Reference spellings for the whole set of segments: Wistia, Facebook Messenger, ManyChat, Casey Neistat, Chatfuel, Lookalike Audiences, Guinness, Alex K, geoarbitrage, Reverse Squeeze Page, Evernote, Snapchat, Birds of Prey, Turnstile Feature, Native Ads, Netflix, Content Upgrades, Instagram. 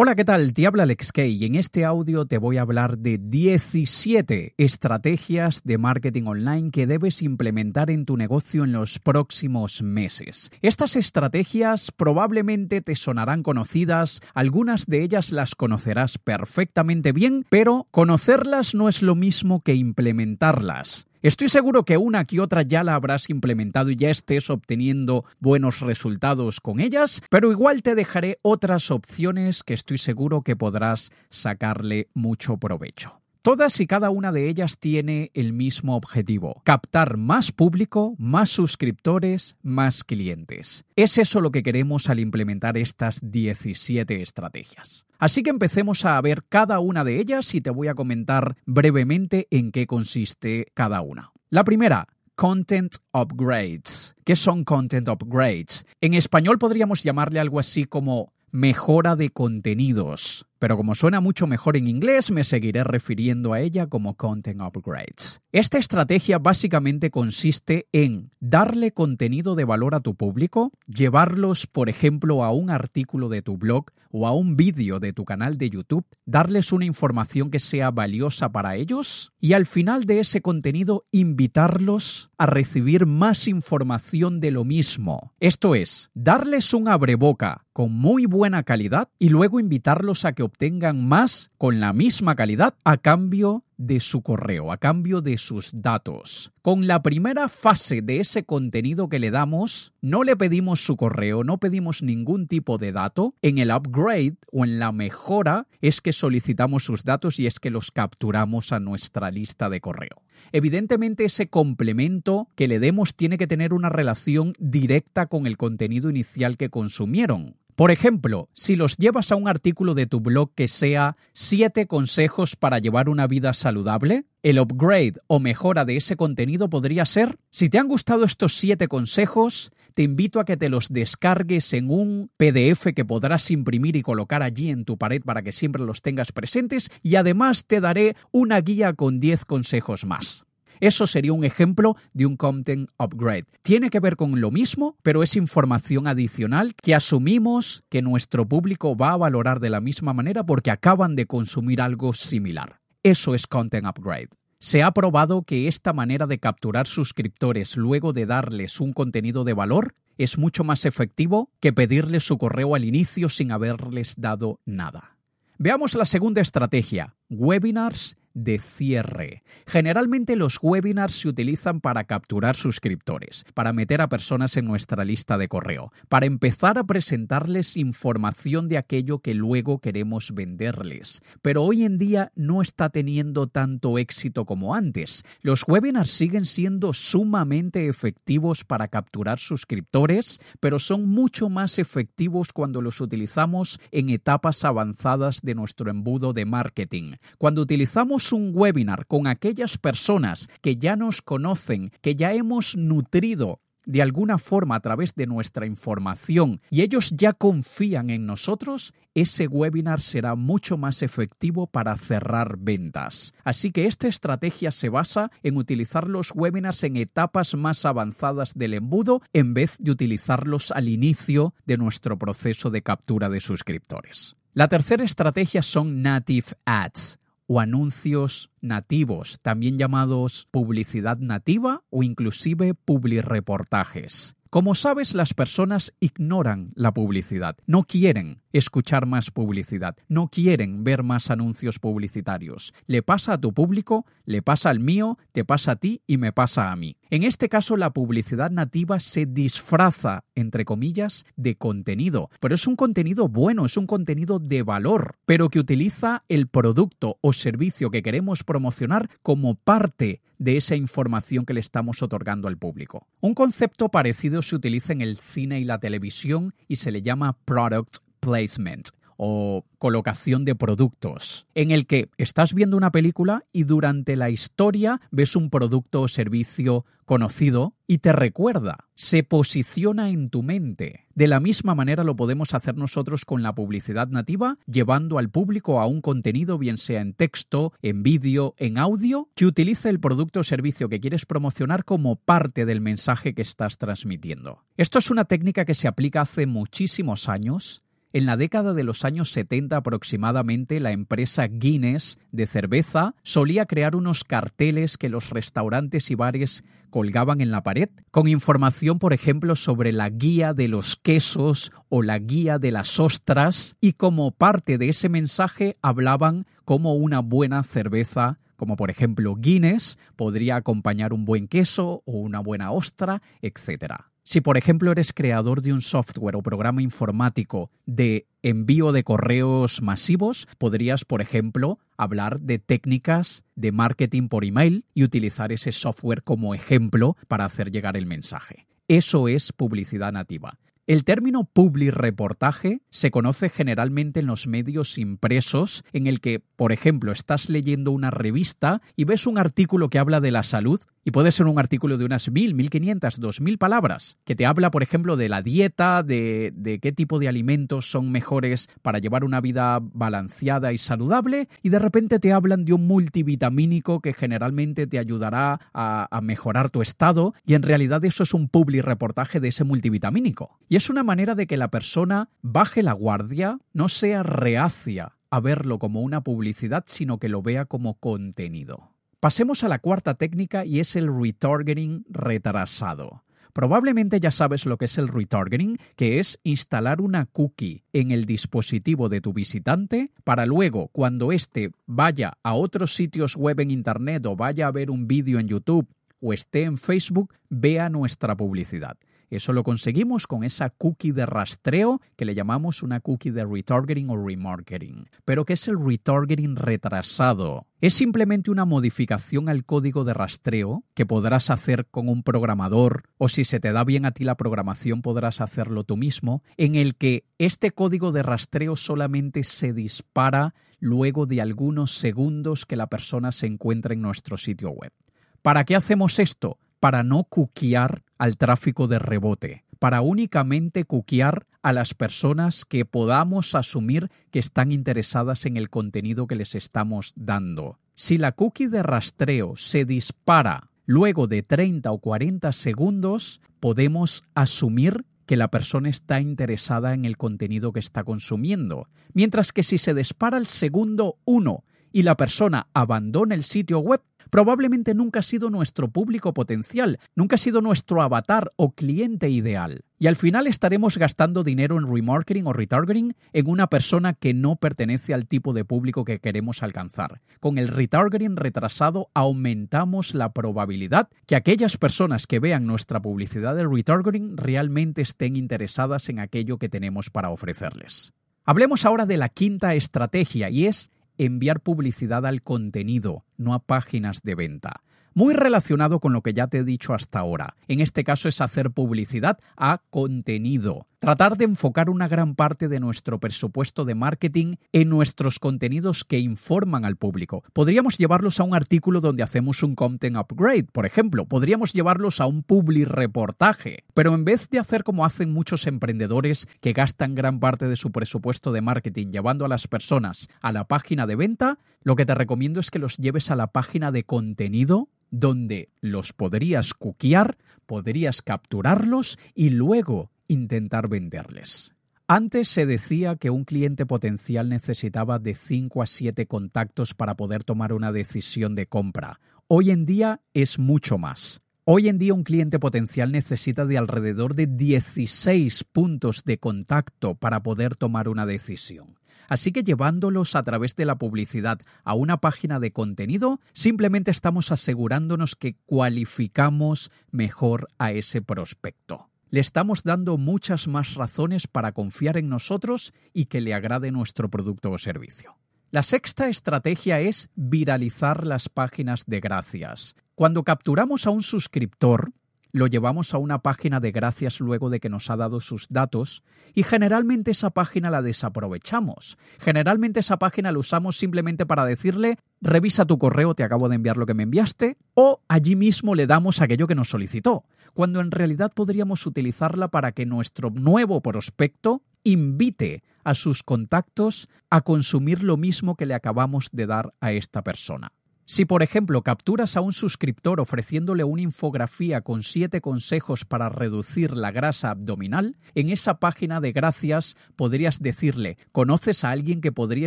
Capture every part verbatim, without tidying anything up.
Hola, ¿qué tal? Te habla Alex K y en este audio te voy a hablar de diecisiete estrategias de marketing online que debes implementar en tu negocio en los próximos meses. Estas estrategias probablemente te sonarán conocidas, algunas de ellas las conocerás perfectamente bien, pero conocerlas no es lo mismo que implementarlas. Estoy seguro que una que otra ya la habrás implementado y ya estés obteniendo buenos resultados con ellas, pero igual te dejaré otras opciones que estoy seguro que podrás sacarle mucho provecho. Todas y cada una de ellas tiene el mismo objetivo: captar más público, más suscriptores, más clientes. Es eso lo que queremos al implementar estas diecisiete estrategias. Así que empecemos a ver cada una de ellas y te voy a comentar brevemente en qué consiste cada una. La primera, Content Upgrades. ¿Qué son Content Upgrades? En español podríamos llamarle algo así como mejora de contenidos, pero como suena mucho mejor en inglés, me seguiré refiriendo a ella como Content Upgrades. Esta estrategia básicamente consiste en darle contenido de valor a tu público, llevarlos, por ejemplo, a un artículo de tu blog o a un vídeo de tu canal de YouTube, darles una información que sea valiosa para ellos y al final de ese contenido invitarlos a recibir más información de lo mismo. Esto es, darles un abreboca con muy buena calidad y luego invitarlos a que obtengan más con la misma calidad a cambio de su correo, a cambio de sus datos. Con la primera fase de ese contenido que le damos, no le pedimos su correo, no pedimos ningún tipo de dato. En el upgrade o en la mejora es que solicitamos sus datos y es que los capturamos a nuestra lista de correo. Evidentemente, ese complemento que le demos tiene que tener una relación directa con el contenido inicial que consumieron. Por ejemplo, si los llevas a un artículo de tu blog que sea siete consejos para llevar una vida saludable, el upgrade o mejora de ese contenido podría ser: si te han gustado estos siete consejos, te invito a que te los descargues en un P D F que podrás imprimir y colocar allí en tu pared para que siempre los tengas presentes, y además te daré una guía con diez consejos más. Eso sería un ejemplo de un content upgrade. Tiene que ver con lo mismo, pero es información adicional que asumimos que nuestro público va a valorar de la misma manera porque acaban de consumir algo similar. Eso es content upgrade. Se ha probado que esta manera de capturar suscriptores luego de darles un contenido de valor es mucho más efectivo que pedirles su correo al inicio sin haberles dado nada. Veamos la segunda estrategia, webinars de cierre. Generalmente los webinars se utilizan para capturar suscriptores, para meter a personas en nuestra lista de correo, para empezar a presentarles información de aquello que luego queremos venderles. Pero hoy en día no está teniendo tanto éxito como antes. Los webinars siguen siendo sumamente efectivos para capturar suscriptores, pero son mucho más efectivos cuando los utilizamos en etapas avanzadas de nuestro embudo de marketing. Cuando utilizamos un webinar con aquellas personas que ya nos conocen, que ya hemos nutrido de alguna forma a través de nuestra información y ellos ya confían en nosotros, ese webinar será mucho más efectivo para cerrar ventas. Así que esta estrategia se basa en utilizar los webinars en etapas más avanzadas del embudo en vez de utilizarlos al inicio de nuestro proceso de captura de suscriptores. La tercera estrategia son Native Ads, o anuncios nativos, también llamados publicidad nativa o inclusive publirreportajes. Como sabes, las personas ignoran la publicidad, no quieren escuchar más publicidad, no quieren ver más anuncios publicitarios. Le pasa a tu público, le pasa al mío, te pasa a ti y me pasa a mí. En este caso, la publicidad nativa se disfraza, entre comillas, de contenido, pero es un contenido bueno, es un contenido de valor, pero que utiliza el producto o servicio que queremos promocionar como parte de esa información que le estamos otorgando al público. Un concepto parecido se utiliza en el cine y la televisión y se le llama product placement o colocación de productos, en el que estás viendo una película y durante la historia ves un producto o servicio conocido y te recuerda, se posiciona en tu mente. De la misma manera lo podemos hacer nosotros con la publicidad nativa, llevando al público a un contenido, bien sea en texto, en vídeo, en audio, que utilice el producto o servicio que quieres promocionar como parte del mensaje que estás transmitiendo. Esto es una técnica que se aplica hace muchísimos años En la década de los años setenta aproximadamente, la empresa Guinness de cerveza solía crear unos carteles que los restaurantes y bares colgaban en la pared, con información, por ejemplo, sobre la guía de los quesos o la guía de las ostras, y como parte de ese mensaje hablaban cómo una buena cerveza, como por ejemplo Guinness, podría acompañar un buen queso o una buena ostra, etcétera. Si, por ejemplo, eres creador de un software o programa informático de envío de correos masivos, podrías, por ejemplo, hablar de técnicas de marketing por email y utilizar ese software como ejemplo para hacer llegar el mensaje. Eso es publicidad nativa. El término publireportaje se conoce generalmente en los medios impresos, en el que, por ejemplo, estás leyendo una revista y ves un artículo que habla de la salud, y puede ser un artículo de unas mil, mil quinientas, dos mil palabras, que te habla, por ejemplo, de la dieta, de, de qué tipo de alimentos son mejores para llevar una vida balanceada y saludable, y de repente te hablan de un multivitamínico que generalmente te ayudará a, a mejorar tu estado, y en realidad eso es un publireportaje de ese multivitamínico. Y es una manera de que la persona baje la guardia, no sea reacia a verlo como una publicidad, sino que lo vea como contenido. Pasemos a la cuarta técnica, y es el retargeting retrasado. Probablemente ya sabes lo que es el retargeting, que es instalar una cookie en el dispositivo de tu visitante para luego, cuando éste vaya a otros sitios web en Internet o vaya a ver un vídeo en YouTube o esté en Facebook, vea nuestra publicidad. Eso lo conseguimos con esa cookie de rastreo que le llamamos una cookie de retargeting o remarketing. ¿Pero qué es el retargeting retrasado? Es simplemente una modificación al código de rastreo que podrás hacer con un programador, o si se te da bien a ti la programación podrás hacerlo tú mismo, en el que este código de rastreo solamente se dispara luego de algunos segundos que la persona se encuentra en nuestro sitio web. ¿Para qué hacemos esto? Para no cookiear al tráfico de rebote, para únicamente cookiear a las personas que podamos asumir que están interesadas en el contenido que les estamos dando. Si la cookie de rastreo se dispara luego de treinta o cuarenta segundos, podemos asumir que la persona está interesada en el contenido que está consumiendo. Mientras que si se dispara el segundo uno y la persona abandona el sitio web, probablemente nunca ha sido nuestro público potencial, nunca ha sido nuestro avatar o cliente ideal. Y al final estaremos gastando dinero en remarketing o retargeting en una persona que no pertenece al tipo de público que queremos alcanzar. Con el retargeting retrasado aumentamos la probabilidad que aquellas personas que vean nuestra publicidad de retargeting realmente estén interesadas en aquello que tenemos para ofrecerles. Hablemos ahora de la quinta estrategia, y es enviar publicidad al contenido, no a páginas de venta. Muy relacionado con lo que ya te he dicho hasta ahora. En este caso es hacer publicidad a contenido. Tratar de enfocar una gran parte de nuestro presupuesto de marketing en nuestros contenidos que informan al público. Podríamos llevarlos a un artículo donde hacemos un content upgrade, por ejemplo. Podríamos llevarlos a un publireportaje. Pero en vez de hacer como hacen muchos emprendedores que gastan gran parte de su presupuesto de marketing llevando a las personas a la página de venta, lo que te recomiendo es que los lleves a la página de contenido, donde los podrías cookiear, podrías capturarlos y luego intentar venderles. Antes se decía que un cliente potencial necesitaba de cinco a siete contactos para poder tomar una decisión de compra. Hoy en día es mucho más. Hoy en día un cliente potencial necesita de alrededor de dieciséis puntos de contacto para poder tomar una decisión. Así que llevándolos a través de la publicidad a una página de contenido, simplemente estamos asegurándonos que cualificamos mejor a ese prospecto. Le estamos dando muchas más razones para confiar en nosotros y que le agrade nuestro producto o servicio. La sexta estrategia es viralizar las páginas de gracias. Cuando capturamos a un suscriptor, lo llevamos a una página de gracias luego de que nos ha dado sus datos, y generalmente esa página la desaprovechamos. Generalmente esa página la usamos simplemente para decirle: revisa tu correo, te acabo de enviar lo que me enviaste, o allí mismo le damos aquello que nos solicitó, cuando en realidad podríamos utilizarla para que nuestro nuevo prospecto invite a sus contactos a consumir lo mismo que le acabamos de dar a esta persona. Si, por ejemplo, capturas a un suscriptor ofreciéndole una infografía con siete consejos para reducir la grasa abdominal, en esa página de gracias podrías decirle: ¿conoces a alguien que podría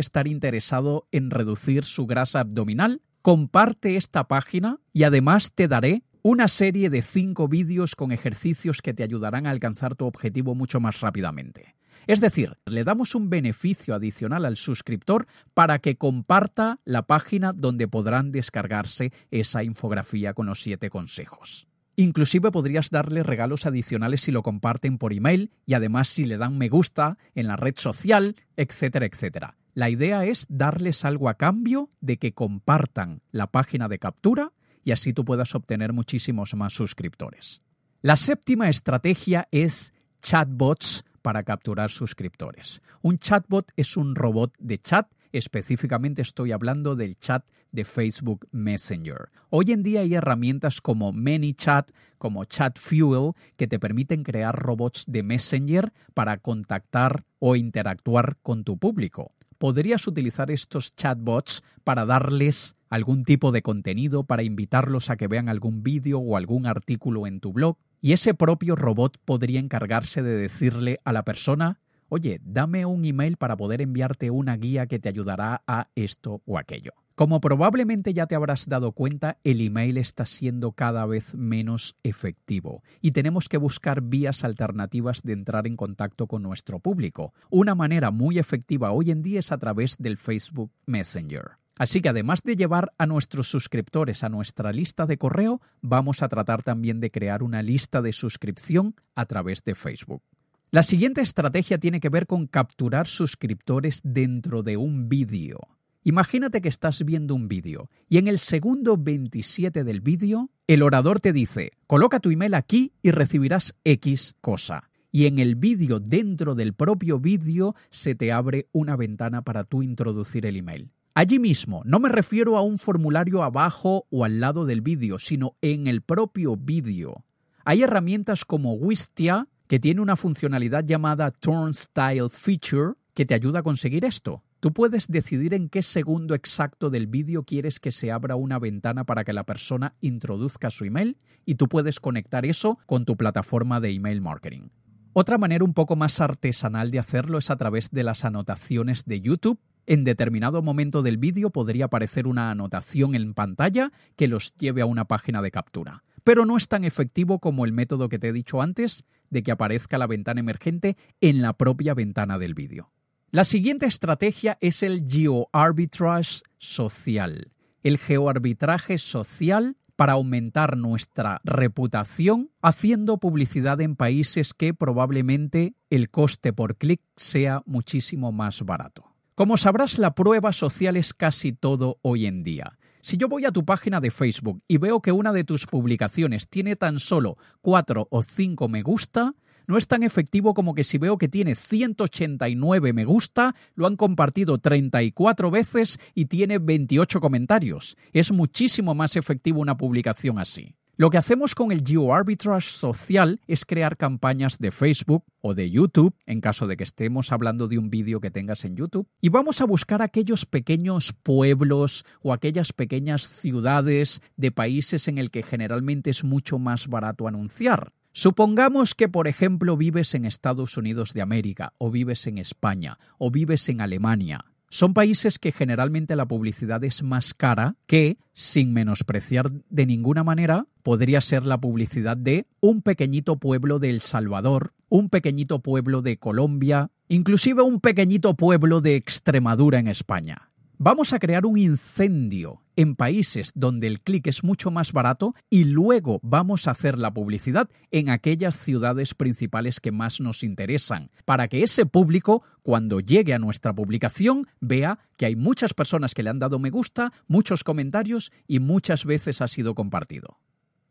estar interesado en reducir su grasa abdominal? Comparte esta página y además te daré una serie de cinco vídeos con ejercicios que te ayudarán a alcanzar tu objetivo mucho más rápidamente. Es decir, le damos un beneficio adicional al suscriptor para que comparta la página donde podrán descargarse esa infografía con los siete consejos. Inclusive podrías darle regalos adicionales si lo comparten por email y además si le dan me gusta en la red social, etcétera, etcétera. La idea es darles algo a cambio de que compartan la página de captura y así tú puedas obtener muchísimos más suscriptores. La séptima estrategia es chatbots para capturar suscriptores. Un chatbot es un robot de chat, específicamente estoy hablando del chat de Facebook Messenger. Hoy en día hay herramientas como ManyChat, como Chatfuel, que te permiten crear robots de Messenger para contactar o interactuar con tu público. Podrías utilizar estos chatbots para darles algún tipo de contenido, para invitarlos a que vean algún vídeo o algún artículo en tu blog. Y ese propio robot podría encargarse de decirle a la persona: oye, dame un email para poder enviarte una guía que te ayudará a esto o aquello. Como probablemente ya te habrás dado cuenta, el email está siendo cada vez menos efectivo y tenemos que buscar vías alternativas de entrar en contacto con nuestro público. Una manera muy efectiva hoy en día es a través del Facebook Messenger. Así que además de llevar a nuestros suscriptores a nuestra lista de correo, vamos a tratar también de crear una lista de suscripción a través de Facebook. La siguiente estrategia tiene que ver con capturar suscriptores dentro de un vídeo. Imagínate que estás viendo un vídeo y en el segundo veintisiete del vídeo el orador te dice: coloca tu email aquí y recibirás X cosa. Y en el vídeo, dentro del propio vídeo, se te abre una ventana para tú introducir el email. Allí mismo, no me refiero a un formulario abajo o al lado del vídeo, sino en el propio vídeo. Hay herramientas como Wistia, que tiene una funcionalidad llamada Turnstile Feature, que te ayuda a conseguir esto. Tú puedes decidir en qué segundo exacto del vídeo quieres que se abra una ventana para que la persona introduzca su email y tú puedes conectar eso con tu plataforma de email marketing. Otra manera un poco más artesanal de hacerlo es a través de las anotaciones de YouTube. En determinado momento del vídeo podría aparecer una anotación en pantalla que los lleve a una página de captura. Pero no es tan efectivo como el método que te he dicho antes de que aparezca la ventana emergente en la propia ventana del vídeo. La siguiente estrategia es el geoarbitrage social. El geoarbitraje social para aumentar nuestra reputación haciendo publicidad en países que probablemente el coste por clic sea muchísimo más barato. Como sabrás, la prueba social es casi todo hoy en día. Si yo voy a tu página de Facebook y veo que una de tus publicaciones tiene tan solo cuatro o cinco me gusta, no es tan efectivo como que si veo que tiene ciento ochenta y nueve me gusta, lo han compartido treinta y cuatro veces y tiene veintiocho comentarios. Es muchísimo más efectivo una publicación así. Lo que hacemos con el geoarbitrage social es crear campañas de Facebook o de YouTube, en caso de que estemos hablando de un vídeo que tengas en YouTube, y vamos a buscar aquellos pequeños pueblos o aquellas pequeñas ciudades de países en el que generalmente es mucho más barato anunciar. Supongamos que, por ejemplo, vives en Estados Unidos de América, o vives en España, o vives en Alemania. Son países que generalmente la publicidad es más cara que, sin menospreciar de ninguna manera, podría ser la publicidad de un pequeñito pueblo de El Salvador, un pequeñito pueblo de Colombia, inclusive un pequeñito pueblo de Extremadura en España. Vamos a crear un incendio en países donde el clic es mucho más barato y luego vamos a hacer la publicidad en aquellas ciudades principales que más nos interesan, para que ese público, cuando llegue a nuestra publicación, vea que hay muchas personas que le han dado me gusta, muchos comentarios y muchas veces ha sido compartido.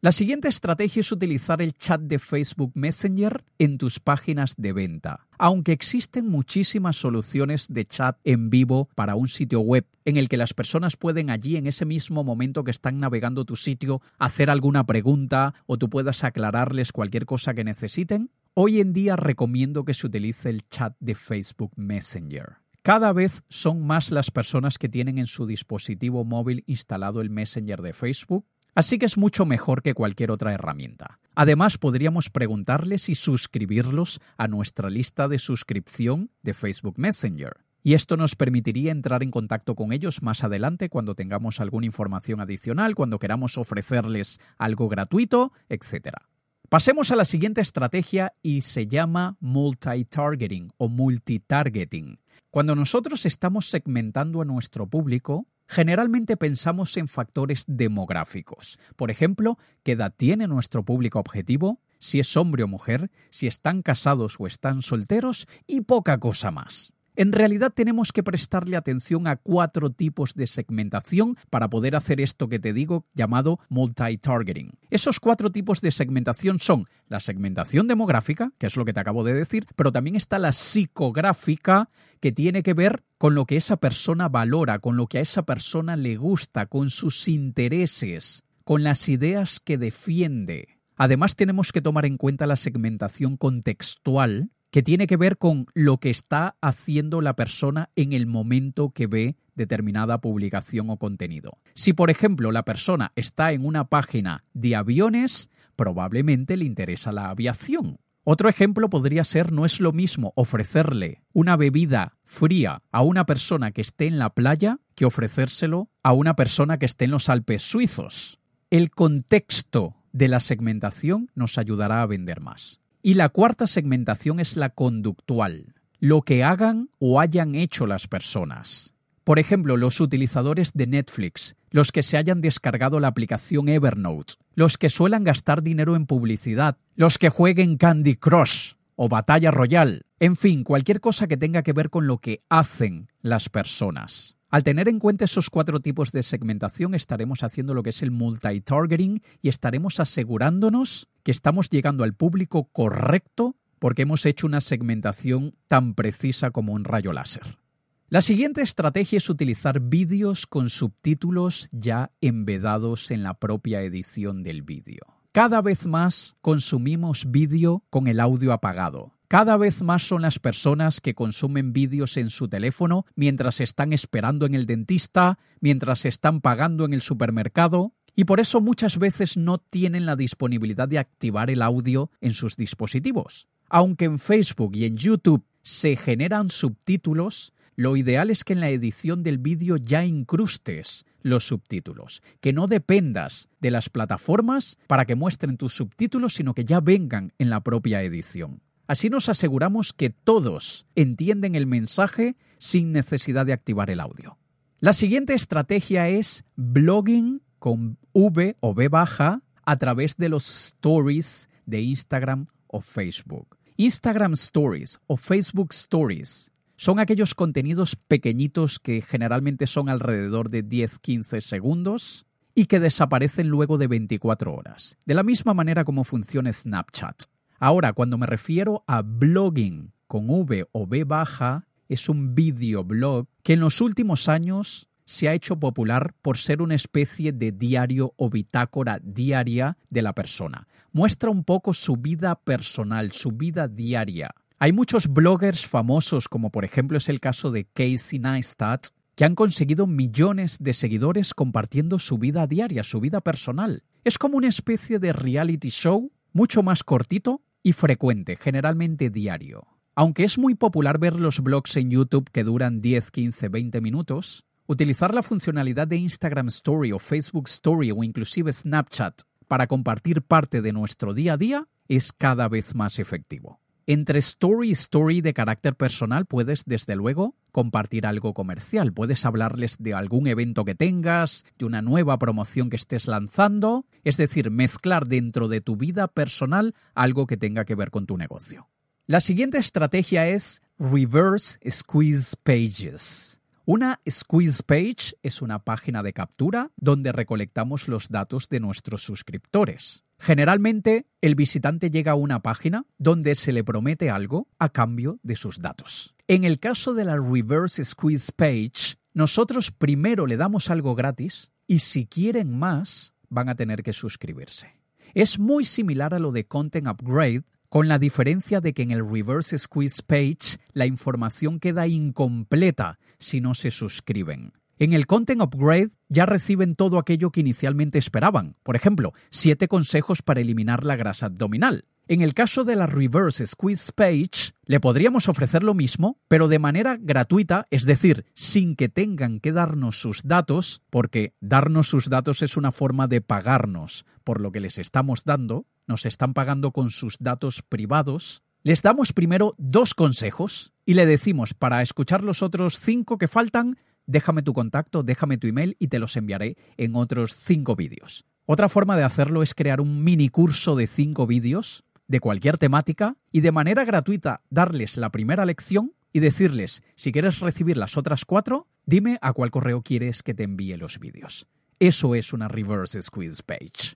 La siguiente estrategia es utilizar el chat de Facebook Messenger en tus páginas de venta. Aunque existen muchísimas soluciones de chat en vivo para un sitio web en el que las personas pueden allí en ese mismo momento que están navegando tu sitio hacer alguna pregunta o tú puedas aclararles cualquier cosa que necesiten, hoy en día recomiendo que se utilice el chat de Facebook Messenger. Cada vez son más las personas que tienen en su dispositivo móvil instalado el Messenger de Facebook, así que es mucho mejor que cualquier otra herramienta. Además, podríamos preguntarles si suscribirlos a nuestra lista de suscripción de Facebook Messenger. Y esto nos permitiría entrar en contacto con ellos más adelante cuando tengamos alguna información adicional, cuando queramos ofrecerles algo gratuito, etcétera. Pasemos a la siguiente estrategia y se llama multi-targeting o multitargeting. Cuando nosotros estamos segmentando a nuestro público, generalmente pensamos en factores demográficos. Por ejemplo, qué edad tiene nuestro público objetivo, si es hombre o mujer, si están casados o están solteros y poca cosa más. En realidad tenemos que prestarle atención a cuatro tipos de segmentación para poder hacer esto que te digo llamado multi-targeting. Esos cuatro tipos de segmentación son la segmentación demográfica, que es lo que te acabo de decir, pero también está la psicográfica, que tiene que ver con lo que esa persona valora, con lo que a esa persona le gusta, con sus intereses, con las ideas que defiende. Además tenemos que tomar en cuenta la segmentación contextual, que tiene que ver con lo que está haciendo la persona en el momento que ve determinada publicación o contenido. Si, por ejemplo, la persona está en una página de aviones, probablemente le interesa la aviación. Otro ejemplo podría ser, no es lo mismo ofrecerle una bebida fría a una persona que esté en la playa que ofrecérselo a una persona que esté en los Alpes suizos. El contexto de la segmentación nos ayudará a vender más. Y la cuarta segmentación es la conductual, lo que hagan o hayan hecho las personas. Por ejemplo, los utilizadores de Netflix, los que se hayan descargado la aplicación Evernote, los que suelen gastar dinero en publicidad, los que jueguen Candy Crush o Batalla Royale, en fin, cualquier cosa que tenga que ver con lo que hacen las personas. Al tener en cuenta esos cuatro tipos de segmentación, estaremos haciendo lo que es el multi-targeting y estaremos asegurándonos que estamos llegando al público correcto porque hemos hecho una segmentación tan precisa como un rayo láser. La siguiente estrategia es utilizar vídeos con subtítulos ya embedados en la propia edición del vídeo. Cada vez más consumimos vídeo con el audio apagado. Cada vez más son las personas que consumen vídeos en su teléfono mientras están esperando en el dentista, mientras están pagando en el supermercado, y por eso muchas veces no tienen la disponibilidad de activar el audio en sus dispositivos. Aunque en Facebook y en YouTube se generan subtítulos, lo ideal es que en la edición del vídeo ya incrustes los subtítulos, que no dependas de las plataformas para que muestren tus subtítulos, sino que ya vengan en la propia edición. Así nos aseguramos que todos entienden el mensaje sin necesidad de activar el audio. La siguiente estrategia es blogging con V o B baja a través de los stories de Instagram o Facebook. Instagram Stories o Facebook Stories son aquellos contenidos pequeñitos que generalmente son alrededor de diez a quince segundos y que desaparecen luego de veinticuatro horas, de la misma manera como funciona Snapchat. Ahora, cuando me refiero a blogging con V o B baja, es un videoblog que en los últimos años se ha hecho popular por ser una especie de diario o bitácora diaria de la persona. Muestra un poco su vida personal, su vida diaria. Hay muchos bloggers famosos, como por ejemplo es el caso de Casey Neistat, que han conseguido millones de seguidores compartiendo su vida diaria, su vida personal. Es como una especie de reality show, mucho más cortito, y frecuente, generalmente diario. Aunque es muy popular ver los blogs en YouTube que duran diez, quince, veinte minutos, utilizar la funcionalidad de Instagram Story o Facebook Story o inclusive Snapchat para compartir parte de nuestro día a día es cada vez más efectivo. Entre story y story de carácter personal puedes, desde luego, compartir algo comercial. Puedes hablarles de algún evento que tengas, de una nueva promoción que estés lanzando. Es decir, mezclar dentro de tu vida personal algo que tenga que ver con tu negocio. La siguiente estrategia es Reverse Squeeze Pages. Una Squeeze Page es una página de captura donde recolectamos los datos de nuestros suscriptores. Generalmente, el visitante llega a una página donde se le promete algo a cambio de sus datos. En el caso de la Reverse Squeeze Page, nosotros primero le damos algo gratis y si quieren más, van a tener que suscribirse. Es muy similar a lo de Content Upgrade con la diferencia de que en el Reverse Squeeze Page la información queda incompleta si no se suscriben. En el Content Upgrade ya reciben todo aquello que inicialmente esperaban. Por ejemplo, siete consejos para eliminar la grasa abdominal. En el caso de la Reverse Squeeze Page, le podríamos ofrecer lo mismo, pero de manera gratuita, es decir, sin que tengan que darnos sus datos, porque darnos sus datos es una forma de pagarnos por lo que les estamos dando, nos están pagando con sus datos privados. Les damos primero dos consejos y le decimos, para escuchar los otros cinco que faltan, déjame tu contacto, déjame tu email y te los enviaré en otros cinco vídeos. Otra forma de hacerlo es crear un mini curso de cinco vídeos de cualquier temática y de manera gratuita darles la primera lección y decirles, si quieres recibir las otras cuatro, dime a cuál correo quieres que te envíe los vídeos. Eso es una Reverse Squeeze Page.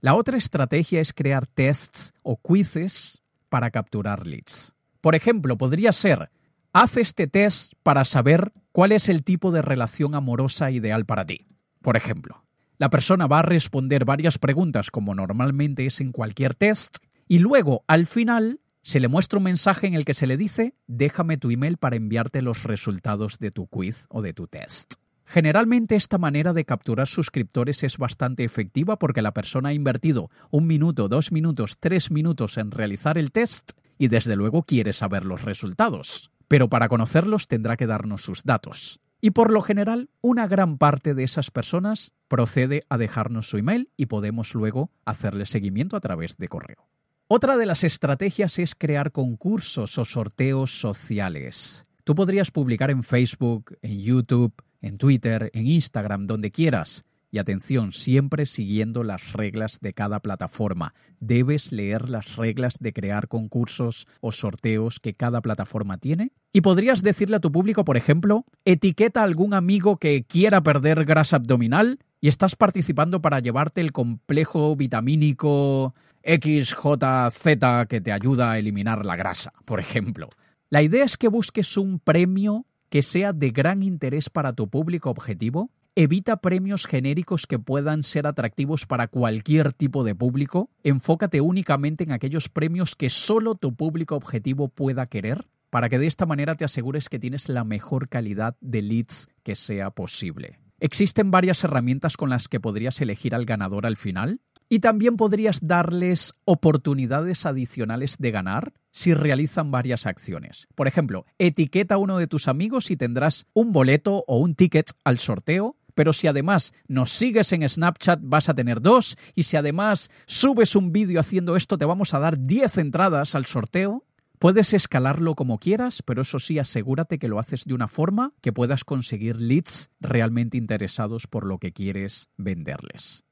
La otra estrategia es crear tests o quizzes para capturar leads. Por ejemplo, podría ser, haz este test para saber cuál es el tipo de relación amorosa ideal para ti. Por ejemplo, la persona va a responder varias preguntas, como normalmente es en cualquier test, y luego, al final, se le muestra un mensaje en el que se le dice «Déjame tu email para enviarte los resultados de tu quiz o de tu test». Generalmente esta manera de capturar suscriptores es bastante efectiva porque la persona ha invertido un minuto, dos minutos, tres minutos en realizar el test y desde luego quiere saber los resultados. Pero para conocerlos tendrá que darnos sus datos. Y por lo general, una gran parte de esas personas procede a dejarnos su email y podemos luego hacerle seguimiento a través de correo. Otra de las estrategias es crear concursos o sorteos sociales. Tú podrías publicar en Facebook, en YouTube, en Twitter, en Instagram, donde quieras. Y atención, siempre siguiendo las reglas de cada plataforma. Debes leer las reglas de crear concursos o sorteos que cada plataforma tiene. Y podrías decirle a tu público, por ejemplo, etiqueta a algún amigo que quiera perder grasa abdominal y estás participando para llevarte el complejo vitamínico X J Z que te ayuda a eliminar la grasa, por ejemplo. La idea es que busques un premio que sea de gran interés para tu público objetivo. Evita premios genéricos que puedan ser atractivos para cualquier tipo de público. Enfócate únicamente en aquellos premios que solo tu público objetivo pueda querer, para que de esta manera te asegures que tienes la mejor calidad de leads que sea posible. Existen varias herramientas con las que podrías elegir al ganador al final. Y también podrías darles oportunidades adicionales de ganar si realizan varias acciones. Por ejemplo, etiqueta a uno de tus amigos y tendrás un boleto o un ticket al sorteo. Pero si además nos sigues en Snapchat vas a tener dos y si además subes un vídeo haciendo esto te vamos a dar diez entradas al sorteo. Puedes escalarlo como quieras, pero eso sí, asegúrate que lo haces de una forma que puedas conseguir leads realmente interesados por lo que quieres venderles.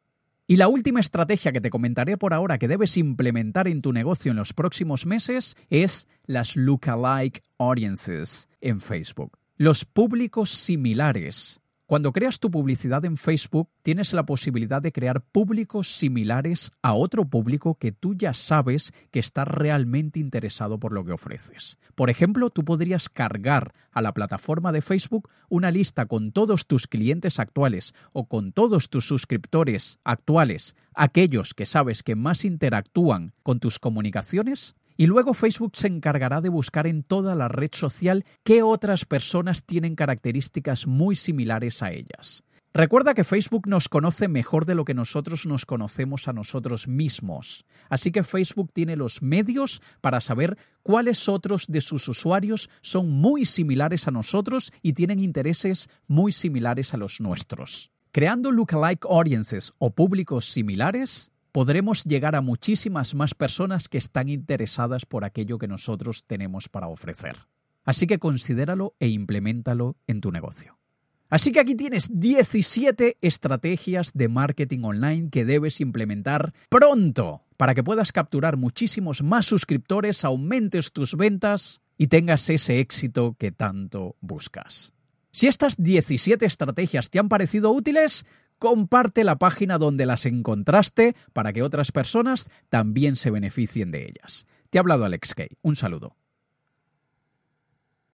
Y la última estrategia que te comentaré por ahora que debes implementar en tu negocio en los próximos meses es las Lookalike Audiences en Facebook. Los públicos similares. Cuando creas tu publicidad en Facebook, tienes la posibilidad de crear públicos similares a otro público que tú ya sabes que está realmente interesado por lo que ofreces. Por ejemplo, tú podrías cargar a la plataforma de Facebook una lista con todos tus clientes actuales o con todos tus suscriptores actuales, aquellos que sabes que más interactúan con tus comunicaciones. Y luego Facebook se encargará de buscar en toda la red social qué otras personas tienen características muy similares a ellas. Recuerda que Facebook nos conoce mejor de lo que nosotros nos conocemos a nosotros mismos. Así que Facebook tiene los medios para saber cuáles otros de sus usuarios son muy similares a nosotros y tienen intereses muy similares a los nuestros. Creando lookalike audiences o públicos similares, podremos llegar a muchísimas más personas que están interesadas por aquello que nosotros tenemos para ofrecer. Así que considéralo e impleméntalo en tu negocio. Así que aquí tienes diecisiete estrategias de marketing online que debes implementar pronto para que puedas capturar muchísimos más suscriptores, aumentes tus ventas y tengas ese éxito que tanto buscas. Si estas diecisiete estrategias te han parecido útiles, comparte la página donde las encontraste para que otras personas también se beneficien de ellas. Te ha hablado Alex K. Un saludo.